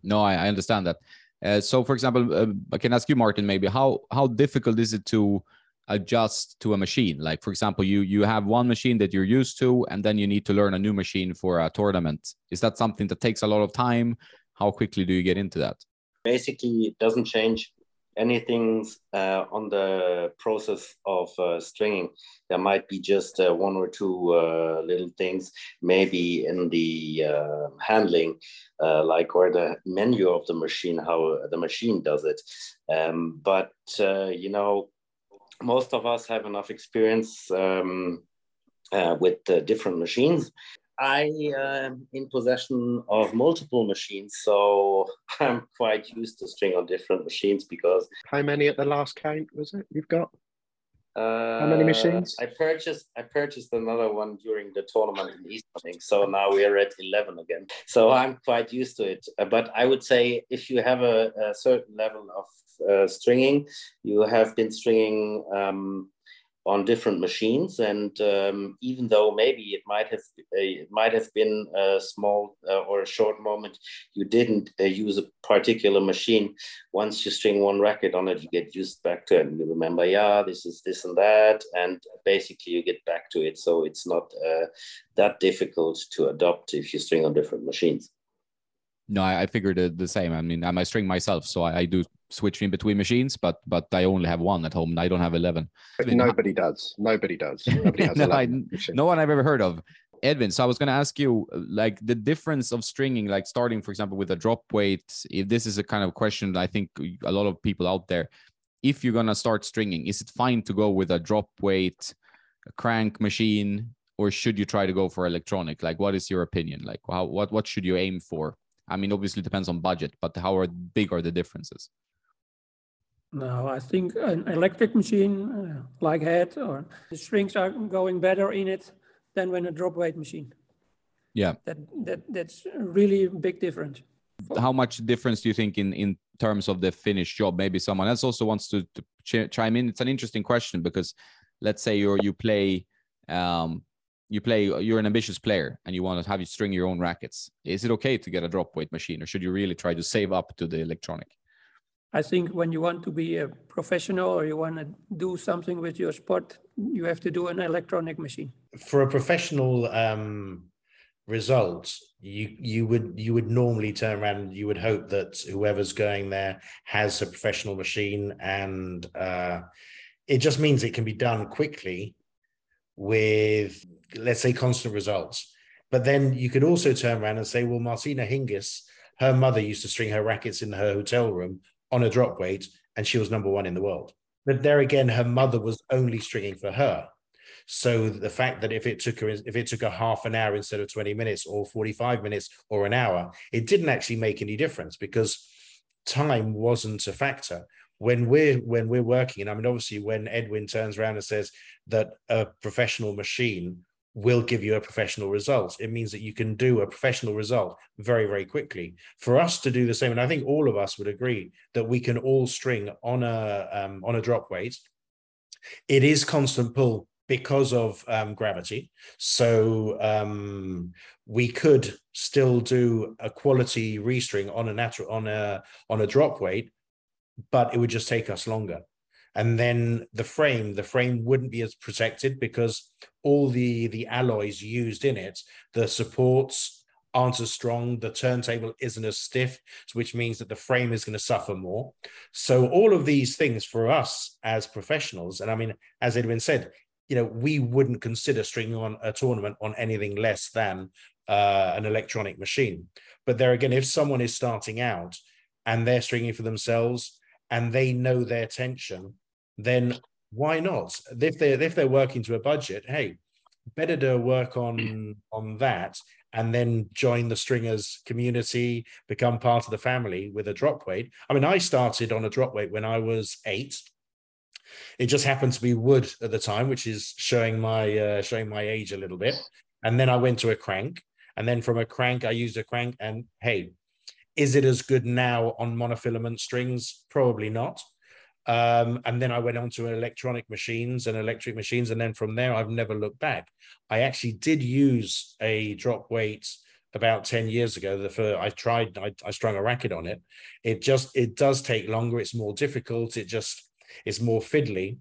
No, I, I understand that. Uh, so, for example, uh, I can ask you, Martin, maybe how how difficult is it to adjust to a machine? Like, for example, you you have one machine that you're used to, and then you need to learn a new machine for a tournament. Is that something that takes a lot of time? How quickly do you get into that? Basically, it doesn't change anything uh, on the process of uh, stringing. There might be just uh, one or two uh, little things, maybe in the uh, handling, uh, like, or the menu of the machine, how the machine does it. Um, but, uh, you know, most of us have enough experience um, uh, with uh, different machines. I am in possession of multiple machines, so I'm quite used to string on different machines because... How many at the last count was it you've got? Uh, How many machines? I purchased I purchased another one during the tournament in Eastern, so now we're at eleven again. So I'm quite used to it. But I would say if you have a, a certain level of uh, stringing, you have been stringing... Um, on different machines, and um, even though maybe it might have it might have been a small uh, or a short moment you didn't uh, use a particular machine, once you string one racket on it, you get used back to it, and you remember, yeah, this is this and that, and basically you get back to it. So it's not uh, that difficult to adopt if you string on different machines. No, I figured the same. I mean, I'm a string myself, so I, I do switch in between machines, but but I only have one at home, and I don't have eleven. But I mean, nobody I, does. Nobody does. Nobody has no, eleven I, no one I've ever heard of. Edwin, so I was going to ask you, like, the difference of stringing, like starting, for example, with a drop weight. If this is a kind of question, I think a lot of people out there, if you're going to start stringing, is it fine to go with a drop weight, a crank machine, or should you try to go for electronic? Like, what is your opinion? Like, how, what what should you aim for? I mean, obviously it depends on budget, but how are, big are the differences? No, I think an electric machine uh, like Head or the strings are going better in it than when a drop weight machine. Yeah, that that that's really a big difference. How much difference do you think in, in terms of the finished job? Maybe someone else also wants to, to ch chime in. It's an interesting question because let's say you're you play. Um, You play, you're an ambitious player and you want to have you string your own rackets. Is it okay to get a drop weight machine, or should you really try to save up to the electronic? I think when you want to be a professional or you want to do something with your sport, you have to do an electronic machine. For a professional um, result, you, you, would, you would normally turn around and you would hope that whoever's going there has a professional machine, and uh, it just means it can be done quickly with, let's say, constant results. But then you could also turn around and say, well, Martina Hingis, her mother used to string her rackets in her hotel room on a drop weight, and she was number one in the world. But there again, her mother was only stringing for her. So the fact that if it took her, if it took her half an hour instead of twenty minutes or forty-five minutes or an hour, it didn't actually make any difference because time wasn't a factor. When we're, when we're working, and I mean, obviously, when Edwin turns around and says that a professional machine will give you a professional result, it means that you can do a professional result very, very quickly. For us to do the same, and I think all of us would agree that we can all string on a, um, on a drop weight. It is constant pull because of um, gravity. So um, we could still do a quality restring on a natural, on a, on a drop weight, but it would just take us longer. And then the frame, the frame wouldn't be as protected because all the, the alloys used in it, the supports aren't as strong, the turntable isn't as stiff, which means that the frame is going to suffer more. So all of these things for us as professionals, and I mean, as Edwin said, you know, we wouldn't consider stringing on a tournament on anything less than uh, an electronic machine. But there again, if someone is starting out, and they're stringing for themselves and they know their tension, then why not? If they're, if they're working to a budget, hey, better to work on, on that and then join the stringers community, become part of the family with a drop weight. I mean, I started on a drop weight when I was eight. It just happened to be wood at the time, which is showing my uh, showing my age a little bit. And then I went to a crank. And then from a crank, I used a crank. And hey, is it as good now on monofilament strings? Probably not. Um, and then I went on to electronic machines and electric machines. And then from there, I've never looked back. I actually did use a drop weight about ten years ago. The first, I tried, I, I strung a racket on it. It just, it does take longer. It's more difficult. It just, it's more fiddly.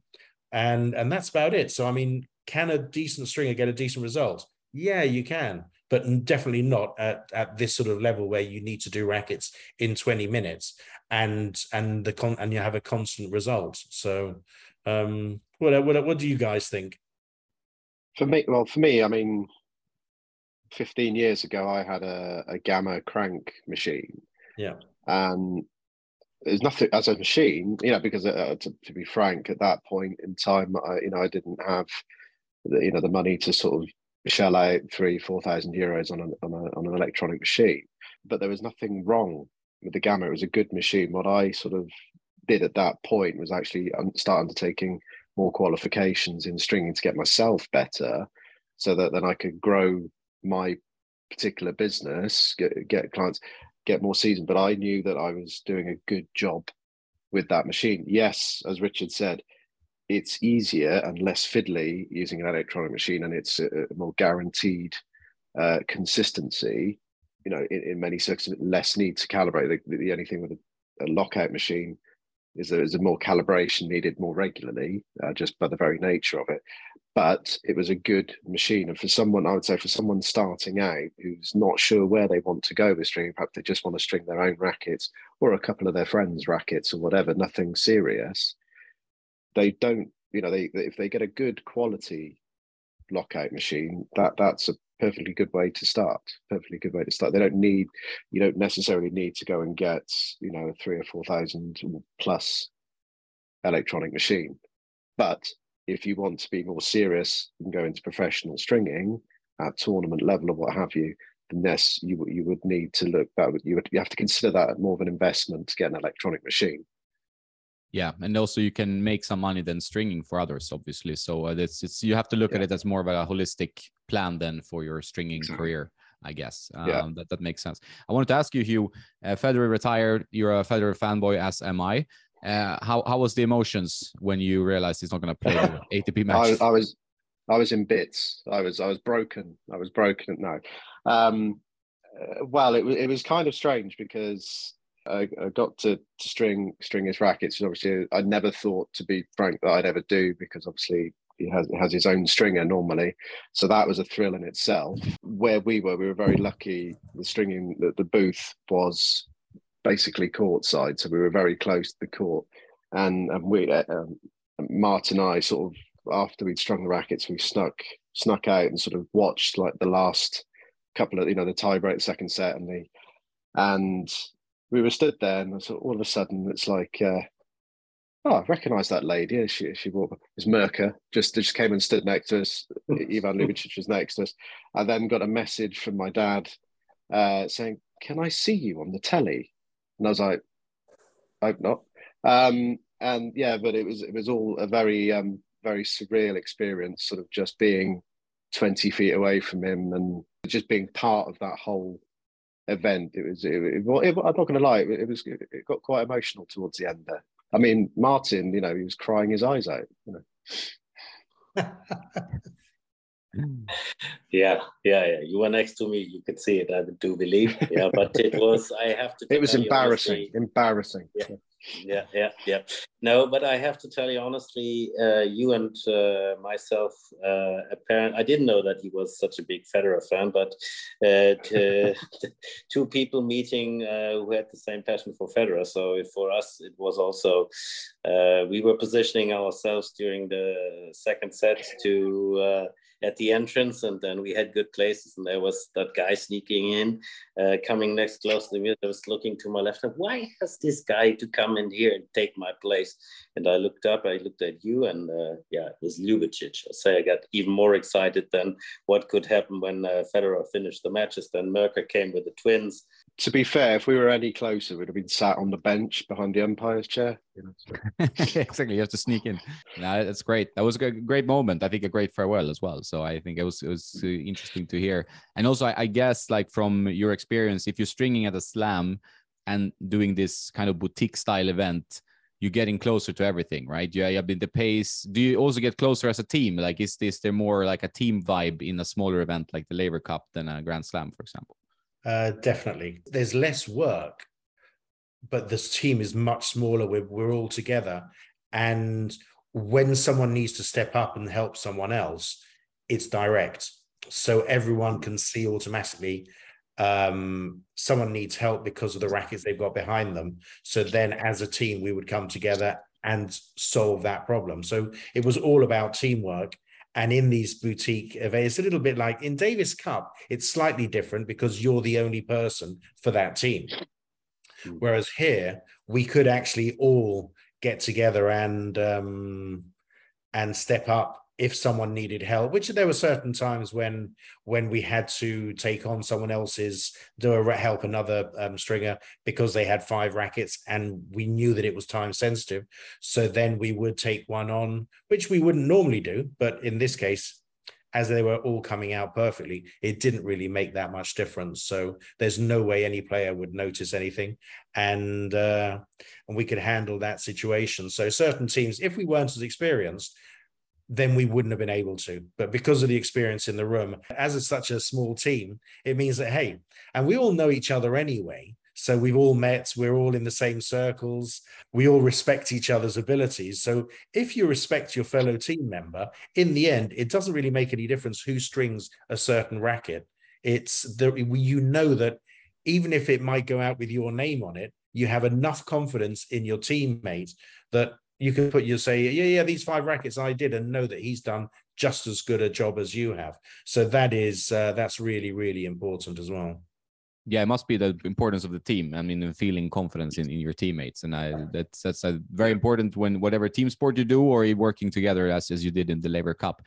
And, and that's about it. So, I mean, can a decent stringer get a decent result? Yeah, you can, but definitely not at, at this sort of level where you need to do rackets in twenty minutes and and the con and you have a constant result. So um, what, what what do you guys think? For me, well, for me, I mean, fifteen years ago, I had a, a Gamma crank machine. Yeah, and there's nothing as a machine, you know, because uh, to, to be frank, at that point in time, I, you know, I didn't have, the, you know, the money to sort of shell out three, four thousand euros on an on, a, on an electronic machine, but there was nothing wrong with the Gamma. It was a good machine. What I sort of did at that point was actually start undertaking more qualifications in stringing to get myself better, so that then I could grow my particular business, get, get clients, get more seasoned. But I knew that I was doing a good job with that machine. Yes, as Richard said, it's easier and less fiddly using an electronic machine, and it's a more guaranteed uh, consistency, you know, in, in many circumstances, less need to calibrate. The, the only thing with a, a lockout machine is there is a more calibration needed more regularly, uh, just by the very nature of it. But it was a good machine. And for someone, I would say for someone starting out who's not sure where they want to go with stringing, perhaps they just want to string their own rackets or a couple of their friends' rackets or whatever, nothing serious. They don't, you know, they if they get a good quality lockout machine, that that's a perfectly good way to start. Perfectly good way to start. They don't need, you don't necessarily need to go and get, you know, three or four thousand plus electronic machine. But if you want to be more serious and go into professional stringing at tournament level or what have you, then yes, you you would need to look. That would you would you have to consider that more of an investment to get an electronic machine. Yeah, and also you can make some money then stringing for others, obviously. So uh, it's, it's you have to look yeah. at it as more of a holistic plan then for your stringing exactly. career, I guess. Um, yeah. that, that makes sense. I wanted to ask you, Hugh, uh, Federer retired. You're a Federer fanboy, as am I. Uh, how how was the emotions when you realized he's not going to play an A T P match? I, I was I was in bits. I was I was broken. I was broken. No, um, uh, well, it was it was kind of strange because I, I got to, to string string his rackets, and obviously I never thought, to be frank, that I'd ever do, because obviously he has has his own stringer normally, so that was a thrill in itself. Where we were, we were very lucky. The stringing, the, the booth was basically courtside, so we were very close to the court, and and we uh, um, Martin and I sort of, after we'd strung the rackets, we snuck snuck out and sort of watched like the last couple of, you know, the tie break second set and the and. We were stood there, and sort of, all of a sudden, it's like, uh, oh, I recognise that lady. Yeah, she she walked. It was Mirka. Just just came and stood next to us. Ivan Ljubicic was next to us. I then got a message from my dad uh, saying, "Can I see you on the telly?" And I was like, "I hope not." Um, and yeah, but it was it was all a very um, very surreal experience, sort of just being twenty feet away from him and just being part of that whole event. It was, it, it, it, I'm not going to lie, it, it was, it got quite emotional towards the end there. I mean, Martin, you know, he was crying his eyes out, you know. yeah, yeah, yeah. You were next to me, you could see it, I do believe. Yeah, but it was, I have to. It was embarrassing, honestly, embarrassing. Yeah, yeah, yeah, yeah. No, but I have to tell you honestly, uh, you and uh, myself, uh, apparent. I didn't know that he was such a big Federer fan, but uh, t two people meeting uh, who had the same passion for Federer. So for us, it was also, uh, we were positioning ourselves during the second set to uh, at the entrance, and then we had good places, and there was that guy sneaking in, uh, coming next close to me. I was looking to my left, and why has this guy to come in here and take my place? And I looked up, I looked at you, and uh, yeah, it was Ljubicic. I say I got even more excited than what could happen when uh, Federer finished the matches. Then Mirka came with the twins. To be fair, if we were any closer, we'd have been sat on the bench behind the umpire's chair. You know, so. Exactly, you have to sneak in. No, that's great. That was a great moment. I think a great farewell as well. So I think it was it was interesting to hear. And also, I, I guess, like from your experience, if you're stringing at a slam and doing this kind of boutique style event, you're getting closer to everything, right? You have been the pace. Do you also get closer as a team? Like, is this there more like a team vibe in a smaller event like the Laver Cup than a Grand Slam, for example? Uh, definitely. There's less work, but this team is much smaller. We're, we're all together. And when someone needs to step up and help someone else, it's direct. So everyone can see automatically um, someone needs help because of the rackets they've got behind them. So then as a team, we would come together and solve that problem. So it was all about teamwork. And in these boutique events, it's a little bit like in Davis Cup, it's slightly different because you're the only person for that team. Whereas here, we could actually all get together and um, and step up if someone needed help, which there were certain times when when we had to take on someone else's, do a help another um, stringer because they had five rackets and we knew that it was time sensitive. So then we would take one on, which we wouldn't normally do. But in this case, as they were all coming out perfectly, it didn't really make that much difference. So there's no way any player would notice anything. And, uh, and we could handle that situation. So certain teams, if we weren't as experienced, then we wouldn't have been able to. But because of the experience in the room, as it's such a small team, it means that, hey, and we all know each other anyway. So we've all met, we're all in the same circles. We all respect each other's abilities. So if you respect your fellow team member, in the end, it doesn't really make any difference who strings a certain racket. It's the, you know that even if it might go out with your name on it, you have enough confidence in your teammate that you can put, you say, yeah, yeah, these five rackets I did, and know that he's done just as good a job as you have. So that is, uh, that's really, really important as well. Yeah, it must be the importance of the team. I mean, feeling confidence in, in your teammates. And I, that's, that's a very important when whatever team sport you do, or you're working together as, as you did in the Laver Cup.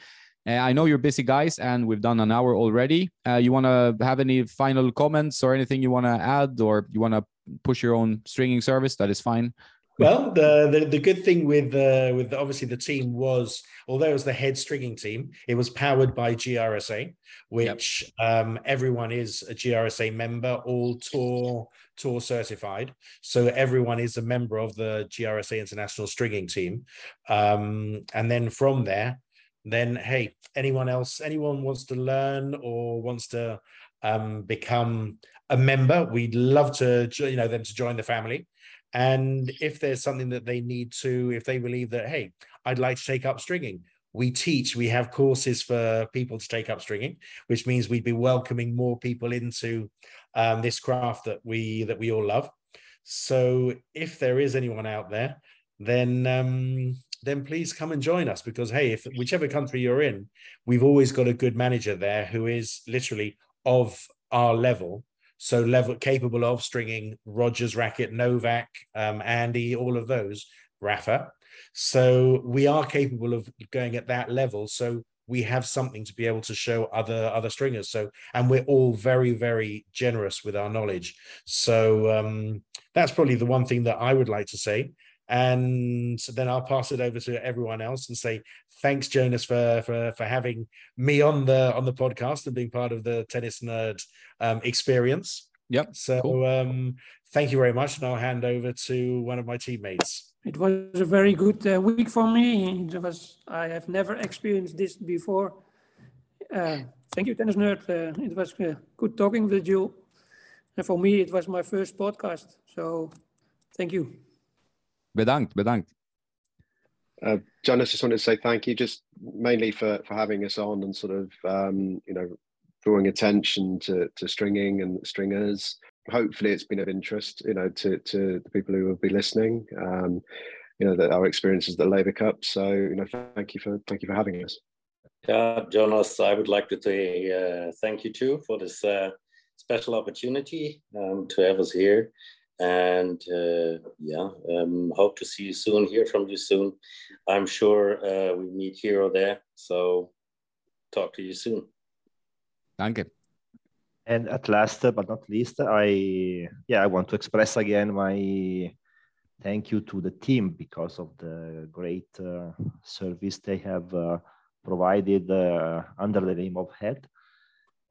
Uh, I know you're busy guys, and we've done an hour already. Uh, you want to have any final comments or anything you want to add, or you want to push your own stringing service? That is fine. Well, the, the the good thing with uh, with obviously the team was, although it was the head stringing team, it was powered by G R S A, which yep. um, everyone is a G R S A member, all tour tour certified. So everyone is a member of the G R S A International Stringing Team. Um, and then from there, then, hey, anyone else, anyone wants to learn or wants to um, become a member, we'd love to, you know, them to join the family. And if there's something that they need to, if they believe that, hey, I'd like to take up stringing, we teach, we have courses for people to take up stringing, which means we'd be welcoming more people into um, this craft that we that we all love. So if there is anyone out there, then um, then please come and join us, because, hey, if whichever country you're in, we've always got a good manager there who is literally of our level. So level capable of stringing Roger's racket, Novak, um, Andy, all of those, Rafa. So we are capable of going at that level. So we have something to be able to show other other stringers. So, and we're all very, very generous with our knowledge. So um, that's probably the one thing that I would like to say. And then I'll pass it over to everyone else and say thanks, Jonas, for for for having me on the on the podcast and being part of the Tennis Nerd um, experience. Yep. So cool. um, thank you very much, and I'll hand over to one of my teammates. It was a very good uh, week for me. It was I have never experienced this before. Uh, thank you, Tennis Nerd. Uh, it was uh, good talking with you, and for me, it was my first podcast. So, thank you. Bedankt, bedankt. Uh, Jonas, just wanted to say thank you, just mainly for, for having us on and sort of, um, you know, drawing attention to, to stringing and stringers. Hopefully it's been of interest, you know, to, to the people who will be listening, um, you know, that our experiences at the Laver Cup. So, you know, thank you for, thank you for having us. Yeah, Jonas, I would like to say uh, thank you too for this uh, special opportunity um, to have us here. And uh, yeah, um, hope to see you soon, hear from you soon. I'm sure uh, we meet here or there. So talk to you soon. Danke. And at last, but not least, I yeah I want to express again my thank you to the team because of the great uh, service they have uh, provided uh, under the name of Head.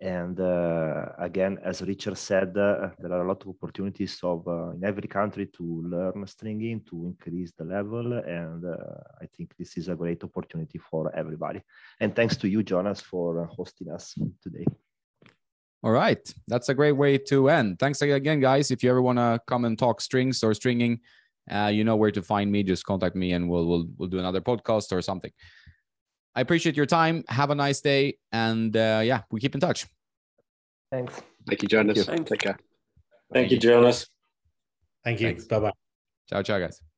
And uh, again, as Richard said, uh, there are a lot of opportunities of uh, in every country to learn stringing, to increase the level. And uh, I think this is a great opportunity for everybody. And thanks to you, Jonas, for hosting us today. All right. That's a great way to end. Thanks again, guys. If you ever want to come and talk strings or stringing, uh, you know where to find me. Just contact me and we'll, we'll, we'll do another podcast or something. I appreciate your time. Have a nice day. And uh, yeah, we keep in touch. Thanks. Thank you, Jonas. Thank you. Take care. Thank you, Jonas. Thank you. Bye-bye. Ciao, ciao, guys.